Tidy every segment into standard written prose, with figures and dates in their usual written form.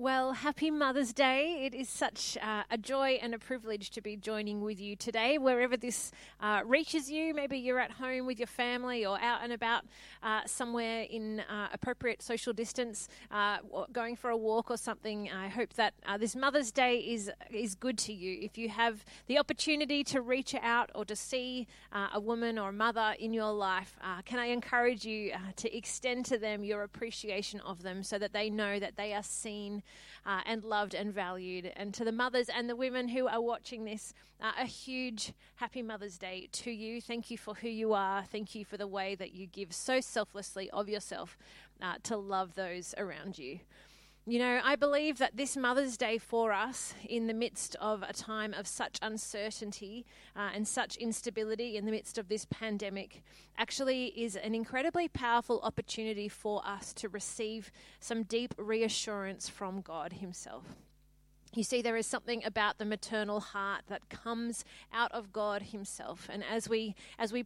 Well, happy Mother's Day. It is such a joy and a privilege to be joining with you today. Wherever this reaches you, maybe you're at home with your family or out and about somewhere in appropriate social distance, going for a walk or something. I hope that this Mother's Day is good to you. If you have the opportunity to reach out or to see a woman or a mother in your life, can I encourage you to extend to them your appreciation of them so that they know that they are seen and loved and valued. And to the mothers and the women who are watching this, a huge happy Mother's Day to you. Thank you for who you are. Thank you for the way that you give so selflessly of yourself to love those around you. You know, I believe that this Mother's Day for us, in the midst of a time of such uncertainty and such instability, in the midst of this pandemic, actually is an incredibly powerful opportunity for us to receive some deep reassurance from God Himself. You see, there is something about the maternal heart that comes out of God Himself. And as we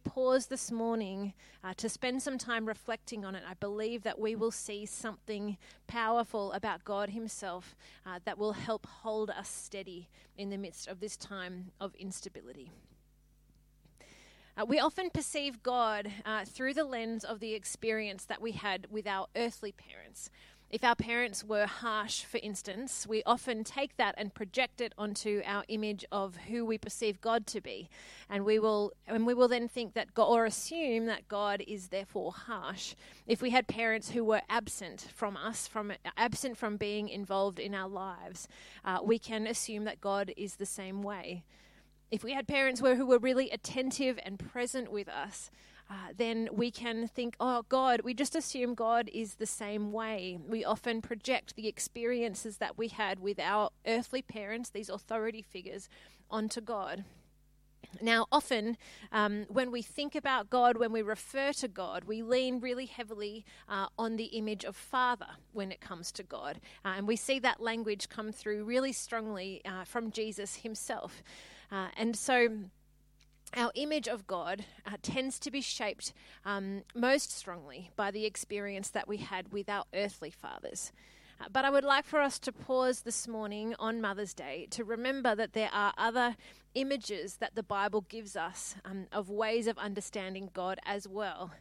pause this morning to spend some time reflecting on it, I believe that we will see something powerful about God Himself that will help hold us steady in the midst of this time of instability. We often perceive God through the lens of the experience that we had with our earthly parents. If our parents were harsh, for instance, we often take that and project it onto our image of who we perceive God to be. And we will then think that God, or assume that God is therefore harsh. If we had parents who were absent from us, absent from being involved in our lives, we can assume that God is the same way. If we had parents who were really attentive and present with us, then we can think, oh, God, we just assume God is the same way. We often project the experiences that we had with our earthly parents, these authority figures, onto God. Now, often when we think about God, when we refer to God, we lean really heavily on the image of Father when it comes to God. And we see that language come through really strongly from Jesus Himself. And so our image of God tends to be shaped most strongly by the experience that we had with our earthly fathers. But I would like for us to pause this morning on Mother's Day to remember that there are other images that the Bible gives us of ways of understanding God as well,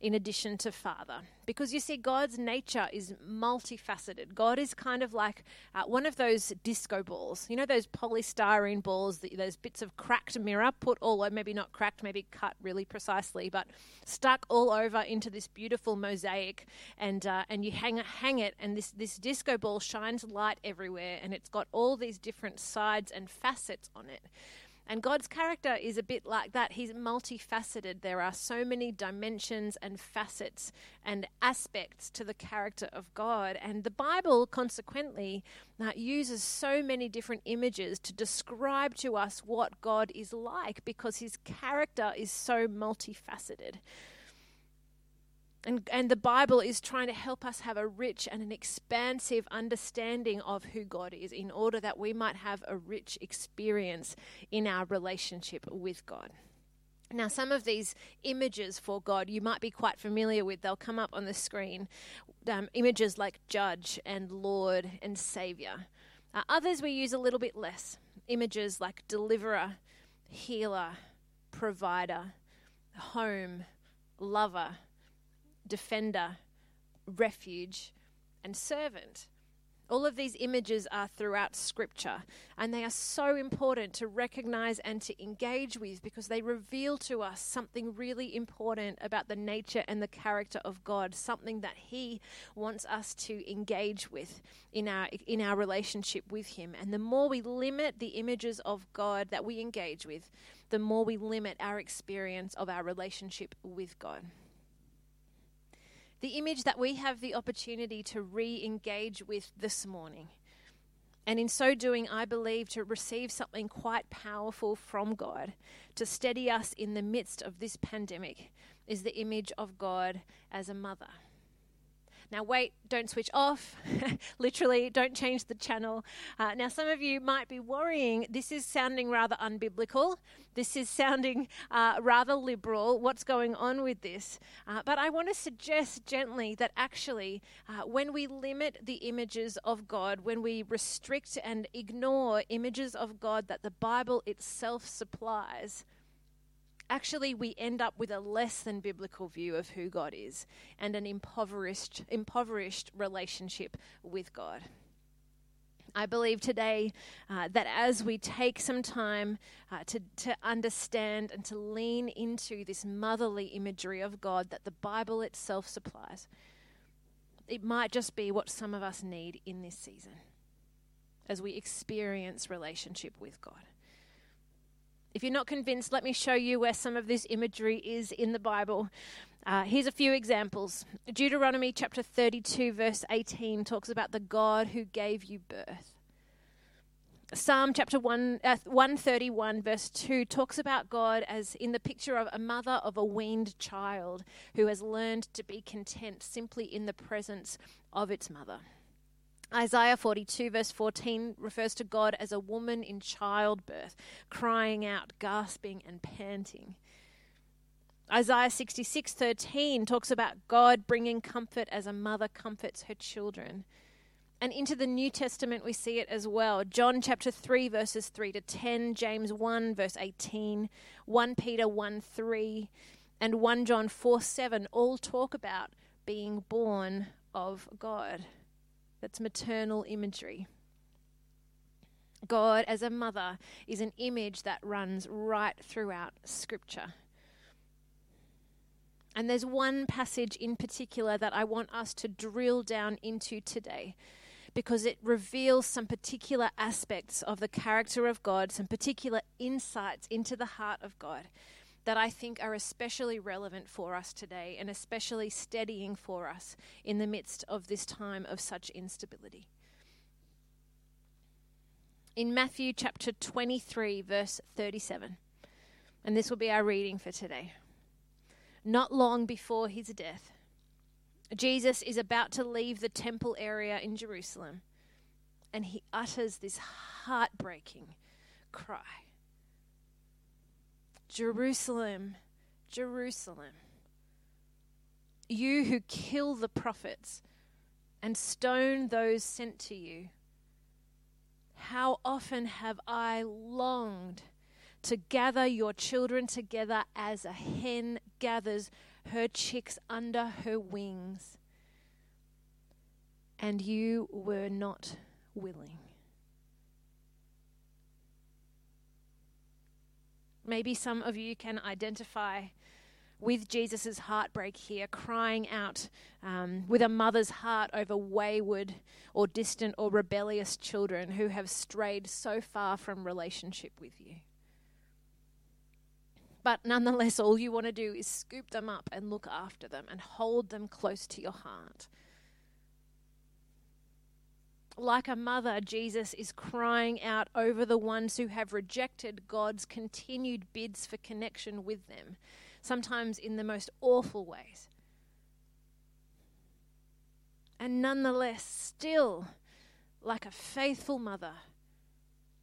in addition to Father. Because you see, God's nature is multifaceted. God is kind of like one of those disco balls. You know, those polystyrene balls, those bits of cracked mirror put all over, maybe not cracked, maybe cut really precisely, but stuck all over into this beautiful mosaic. And you hang it, and this disco ball shines light everywhere, and it's got all these different sides and facets on it. And God's character is a bit like that. He's multifaceted. There are so many dimensions and facets and aspects to the character of God. And the Bible, consequently, uses so many different images to describe to us what God is like, because His character is so multifaceted. And the Bible is trying to help us have a rich and an expansive understanding of who God is, in order that we might have a rich experience in our relationship with God. Now, some of these images for God you might be quite familiar with. They'll come up on the screen. Images like Judge and Lord and Savior. Others we use a little bit less. Images like Deliverer, Healer, Provider, Home, Lover, Defender, Refuge, and Servant. All of these images are throughout Scripture, and they are so important to recognize and to engage with, because they reveal to us something really important about the nature and the character of God, something that He wants us to engage with in our relationship with Him. And the more we limit the images of God that we engage with, the more we limit our experience of our relationship with God. The image that we have the opportunity to re-engage with this morning, and in so doing, I believe, to receive something quite powerful from God to steady us in the midst of this pandemic, is the image of God as a mother. Now wait, don't switch off, literally, don't change the channel. Now some of you might be worrying, this is sounding rather unbiblical, this is sounding rather liberal, what's going on with this? But I want to suggest gently that actually when we limit the images of God, when we restrict and ignore images of God that the Bible itself supplies, actually we end up with a less than biblical view of who God is and an impoverished relationship with God. I believe today that as we take some time to understand and to lean into this motherly imagery of God that the Bible itself supplies, it might just be what some of us need in this season as we experience relationship with God. If you're not convinced, let me show you where some of this imagery is in the Bible. Here's a few examples. Deuteronomy chapter 32, verse 18 talks about the God who gave you birth. Psalm chapter 131, verse 2 talks about God as in the picture of a mother of a weaned child who has learned to be content simply in the presence of its mother. Isaiah 42 verse 14 refers to God as a woman in childbirth, crying out, gasping and panting. Isaiah 66:13 talks about God bringing comfort as a mother comforts her children. And into the New Testament we see it as well. John chapter 3 verses 3 to 10, James 1 verse 18, 1 Peter 1:3 and 1 John 4:7 all talk about being born of God. That's maternal imagery. God as a mother is an image that runs right throughout Scripture. And there's one passage in particular that I want us to drill down into today because it reveals some particular aspects of the character of God, some particular insights into the heart of God that I think are especially relevant for us today and especially steadying for us in the midst of this time of such instability. In Matthew chapter 23, verse 37, and this will be our reading for today. Not long before his death, Jesus is about to leave the temple area in Jerusalem, and he utters this heartbreaking cry. Jerusalem, Jerusalem, you who kill the prophets and stone those sent to you, how often have I longed to gather your children together as a hen gathers her chicks under her wings, and you were not willing. Maybe some of you can identify with Jesus' heartbreak here, crying out with a mother's heart over wayward or distant or rebellious children who have strayed so far from relationship with you. But nonetheless, all you want to do is scoop them up and look after them and hold them close to your heart. Like a mother, Jesus is crying out over the ones who have rejected God's continued bids for connection with them, sometimes in the most awful ways. And nonetheless, still, like a faithful mother,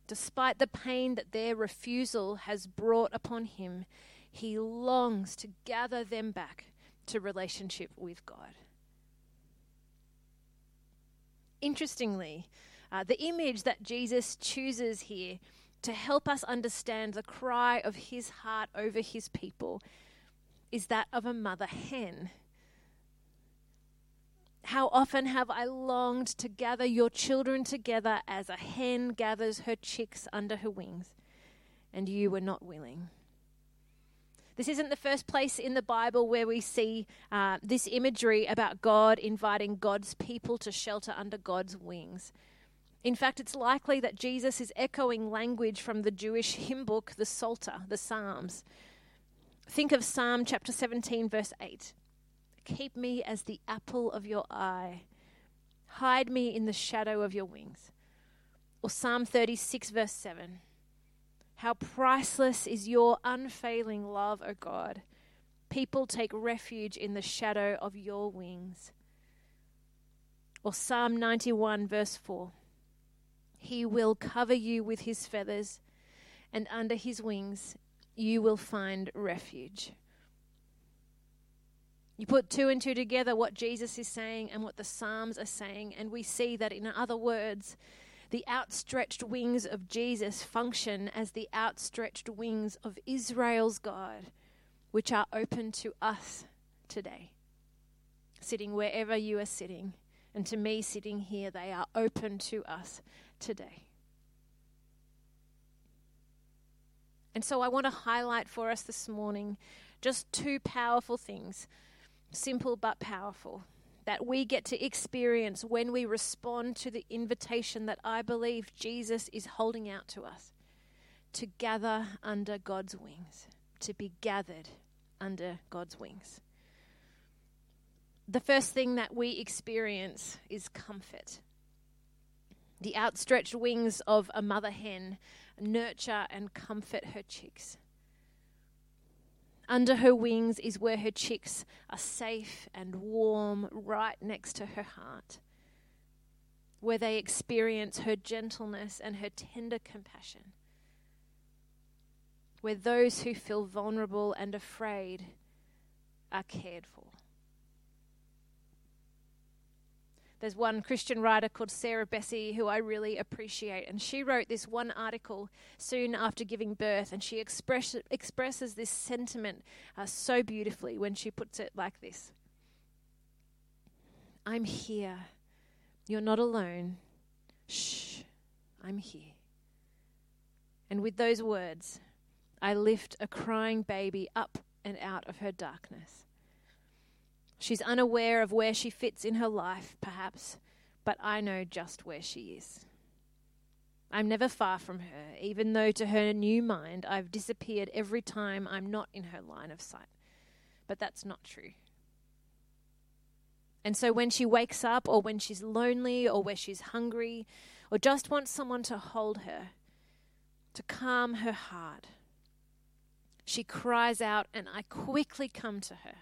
despite the pain that their refusal has brought upon him, he longs to gather them back to relationship with God. Interestingly, the image that Jesus chooses here to help us understand the cry of his heart over his people is that of a mother hen. How often have I longed to gather your children together as a hen gathers her chicks under her wings, and you were not willing. This isn't the first place in the Bible where we see this imagery about God inviting God's people to shelter under God's wings. In fact, it's likely that Jesus is echoing language from the Jewish hymn book, the Psalter, the Psalms. Think of Psalm chapter 17, verse 8. Keep me as the apple of your eye. Hide me in the shadow of your wings. Or Psalm 36, verse 7. How priceless is your unfailing love, O God. People take refuge in the shadow of your wings. Or Psalm 91 verse 4. He will cover you with his feathers, and under his wings you will find refuge. You put two and two together, what Jesus is saying and what the Psalms are saying, and we see that, in other words, the outstretched wings of Jesus function as the outstretched wings of Israel's God, which are open to us today. Sitting wherever you are sitting, and to me sitting here, they are open to us today. And so I want to highlight for us this morning just two powerful things, simple but powerful, that we get to experience when we respond to the invitation that I believe Jesus is holding out to us, to gather under God's wings, to be gathered under God's wings. The first thing that we experience is comfort. The outstretched wings of a mother hen nurture and comfort her chicks. Under her wings is where her chicks are safe and warm, right next to her heart, where they experience her gentleness and her tender compassion, where those who feel vulnerable and afraid are cared for. There's one Christian writer called Sarah Bessie who I really appreciate, and she wrote this one article soon after giving birth, and she expresses this sentiment so beautifully when she puts it like this. I'm here. You're not alone. Shh, I'm here. And with those words, I lift a crying baby up and out of her darkness. She's unaware of where she fits in her life, perhaps, but I know just where she is. I'm never far from her, even though to her new mind I've disappeared every time I'm not in her line of sight. But that's not true. And so when she wakes up, or when she's lonely, or where she's hungry, or just wants someone to hold her, to calm her heart, she cries out, and I quickly come to her.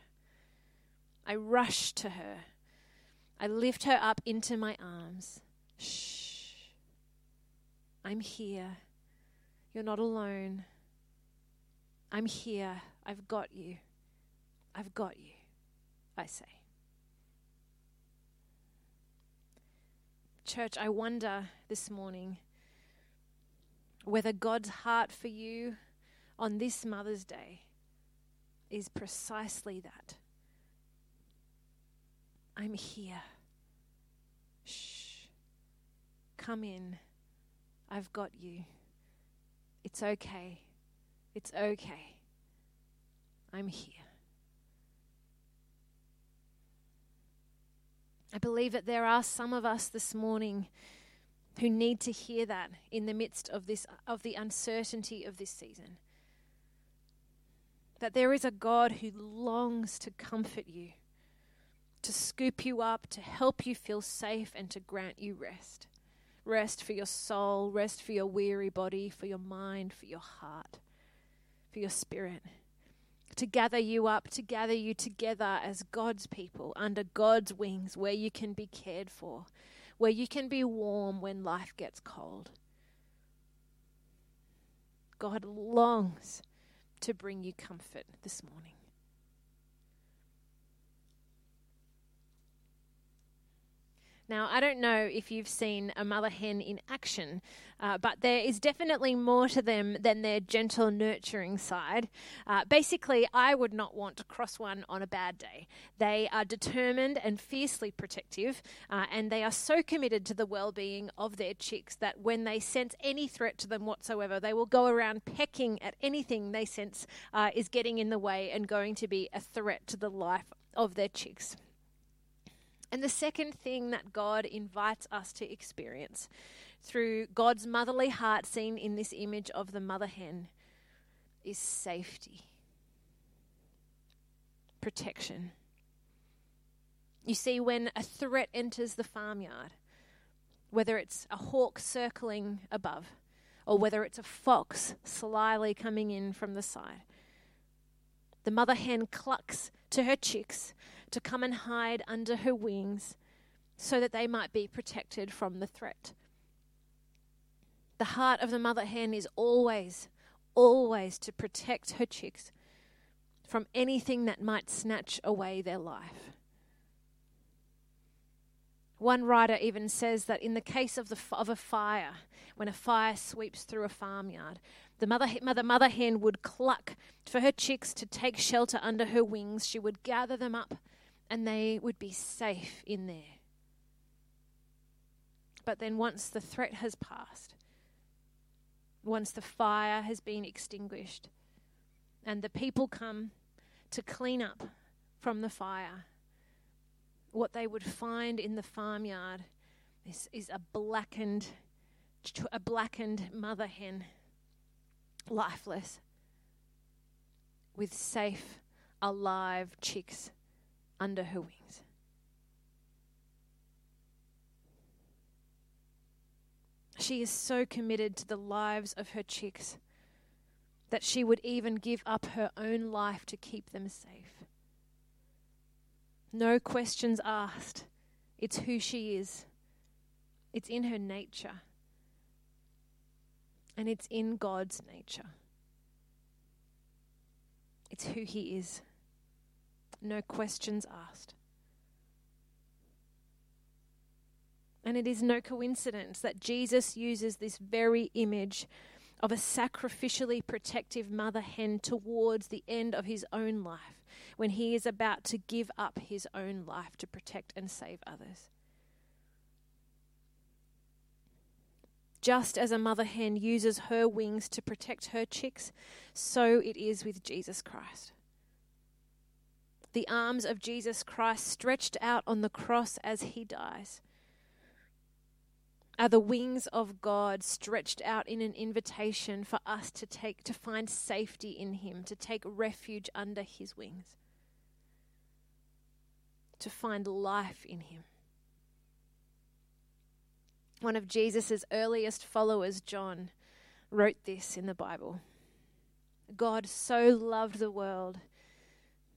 I rush to her. I lift her up into my arms. Shh. I'm here. You're not alone. I'm here. I've got you. I've got you, I say. Church, I wonder this morning whether God's heart for you on this Mother's Day is precisely that. I'm here. Shh. Come in. I've got you. It's okay. It's okay. I'm here. I believe that there are some of us this morning who need to hear that in the midst of this, of the uncertainty of this season. That there is a God who longs to comfort you, to scoop you up, to help you feel safe, and to grant you rest. Rest for your soul, rest for your weary body, for your mind, for your heart, for your spirit. To gather you up, to gather you together as God's people, under God's wings, where you can be cared for, where you can be warm when life gets cold. God longs to bring you comfort this morning. Now, I don't know if you've seen a mother hen in action, but there is definitely more to them than their gentle, nurturing side. Basically, I would not want to cross one on a bad day. They are determined and fiercely protective, and they are so committed to the well-being of their chicks that when they sense any threat to them whatsoever, they will go around pecking at anything they sense is getting in the way and going to be a threat to the life of their chicks. And the second thing that God invites us to experience through God's motherly heart seen in this image of the mother hen is safety, protection. You see, when a threat enters the farmyard, whether it's a hawk circling above or whether it's a fox slyly coming in from the side, the mother hen clucks to her chicks to come and hide under her wings so that they might be protected from the threat. The heart of the mother hen is always to protect her chicks from anything that might snatch away their life. One writer even says that in the case of a fire, when a fire sweeps through a farmyard, the mother hen would cluck for her chicks to take shelter under her wings. She would gather them up and they would be safe in there. But then once the threat has passed, once the fire has been extinguished and the people come to clean up from the fire, what they would find in the farmyard is a blackened mother hen, lifeless, with safe, alive chicks under her wings. She is so committed to the lives of her chicks that she would even give up her own life to keep them safe. No questions asked. It's who she is. It's in her nature. And it's in God's nature. It's who He is. No questions asked. And it is no coincidence that Jesus uses this very image of a sacrificially protective mother hen towards the end of His own life, when He is about to give up His own life to protect and save others. Just as a mother hen uses her wings to protect her chicks, so it is with Jesus Christ. The arms of Jesus Christ stretched out on the cross as He dies are the wings of God stretched out in an invitation for us to find safety in Him, to take refuge under His wings, to find life in Him. One of Jesus' earliest followers, John, wrote this in the Bible. God so loved the world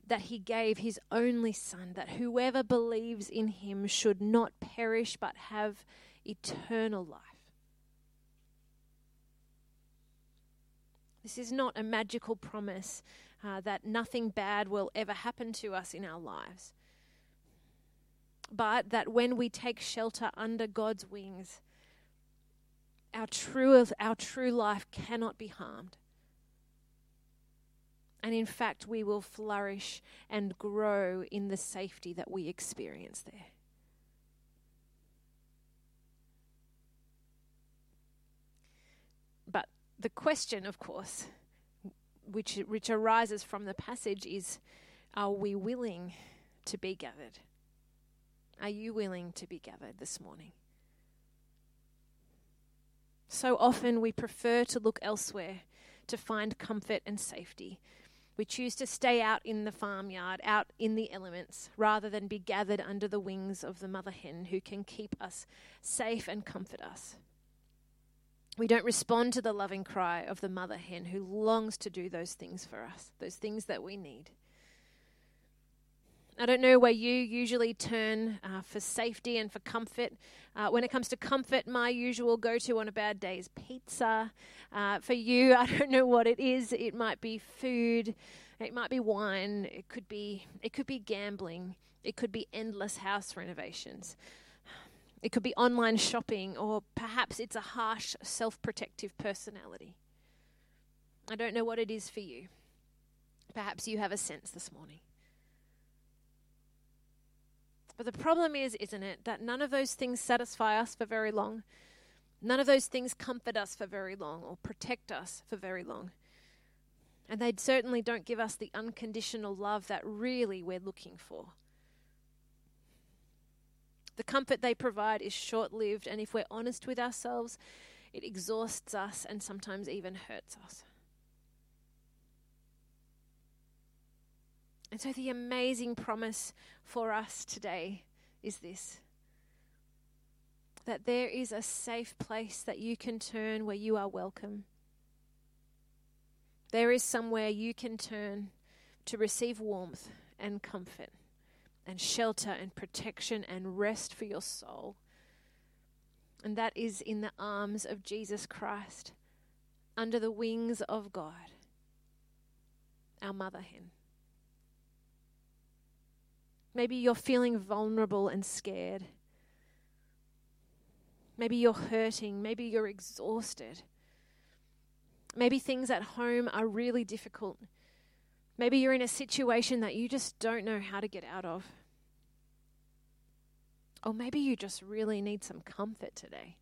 that He gave His only Son, that whoever believes in Him should not perish but have eternal life. This is not a magical promise that nothing bad will ever happen to us in our lives, but that when we take shelter under God's wings, our true life cannot be harmed. And in fact, we will flourish and grow in the safety that we experience there. But the question, of course, which arises from the passage is, are we willing to be gathered? Are you willing to be gathered this morning? So often we prefer to look elsewhere to find comfort and safety. We choose to stay out in the farmyard, out in the elements, rather than be gathered under the wings of the mother hen who can keep us safe and comfort us. We don't respond to the loving cry of the mother hen who longs to do those things for us, those things that we need. I don't know where you usually turn for safety and for comfort. When it comes to comfort, my usual go-to on a bad day is pizza. For you, I don't know what it is. It might be food. It might be wine. It could be gambling. It could be endless house renovations. It could be online shopping, or perhaps it's a harsh, self-protective personality. I don't know what it is for you. Perhaps you have a sense this morning. But the problem is, isn't it, that none of those things satisfy us for very long. None of those things comfort us for very long or protect us for very long. And they certainly don't give us the unconditional love that really we're looking for. The comfort they provide is short-lived, and if we're honest with ourselves, it exhausts us and sometimes even hurts us. And so the amazing promise for us today is this, that there is a safe place that you can turn where you are welcome. There is somewhere you can turn to receive warmth and comfort and shelter and protection and rest for your soul. And that is in the arms of Jesus Christ, under the wings of God, our mother hen. Maybe you're feeling vulnerable and scared. Maybe you're hurting. Maybe you're exhausted. Maybe things at home are really difficult. Maybe you're in a situation that you just don't know how to get out of. Or maybe you just really need some comfort today.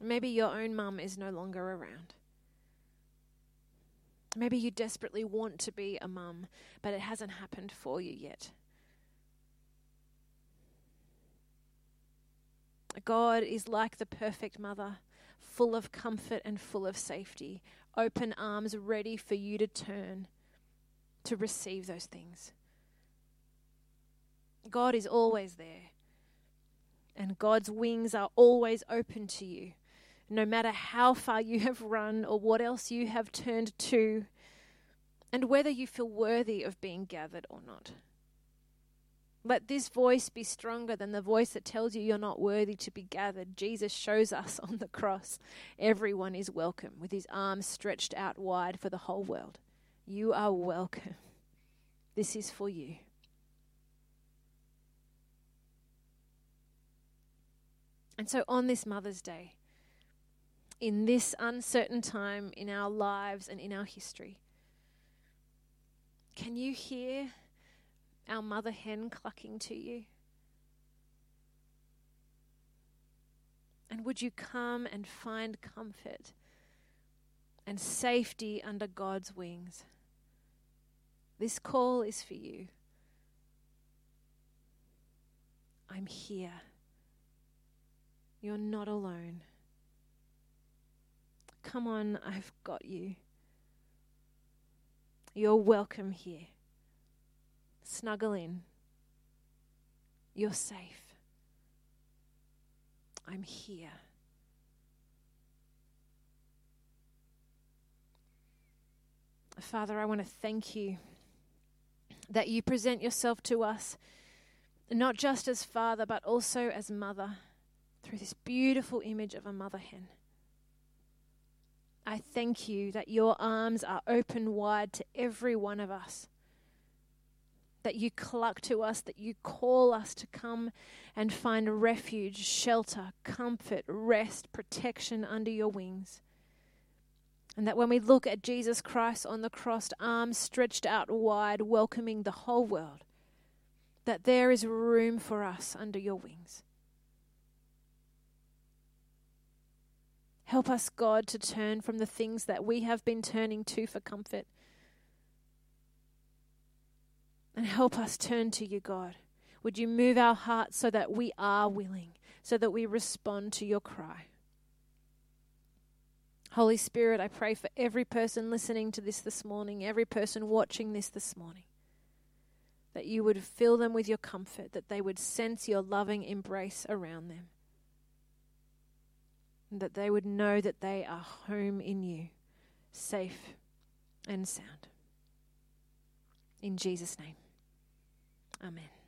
Maybe your own mum is no longer around. Maybe you desperately want to be a mum, but it hasn't happened for you yet. God is like the perfect mother, full of comfort and full of safety, open arms ready for you to turn to receive those things. God is always there, and God's wings are always open to you. No matter how far you have run or what else you have turned to, and whether you feel worthy of being gathered or not. Let this voice be stronger than the voice that tells you you're not worthy to be gathered. Jesus shows us on the cross. Everyone is welcome, with his arms stretched out wide for the whole world. You are welcome. This is for you. And so on this Mother's Day, in this uncertain time in our lives and in our history, can you hear our mother hen clucking to you? And would you come and find comfort and safety under God's wings? This call is for you. I'm here. You're not alone. Come on, I've got you. You're welcome here. Snuggle in. You're safe. I'm here. Father, I want to thank you that you present yourself to us, not just as Father, but also as Mother, through this beautiful image of a mother hen. I thank you that your arms are open wide to every one of us, that you cluck to us, that you call us to come and find refuge, shelter, comfort, rest, protection under your wings. And that when we look at Jesus Christ on the cross, arms stretched out wide, welcoming the whole world, that there is room for us under your wings. Help us, God, to turn from the things that we have been turning to for comfort. And help us turn to you, God. Would you move our hearts so that we are willing, so that we respond to your cry? Holy Spirit, I pray for every person listening to this morning, every person watching this morning, that you would fill them with your comfort, that they would sense your loving embrace around them, and that they would know that they are home in you, safe and sound. In Jesus' name, amen.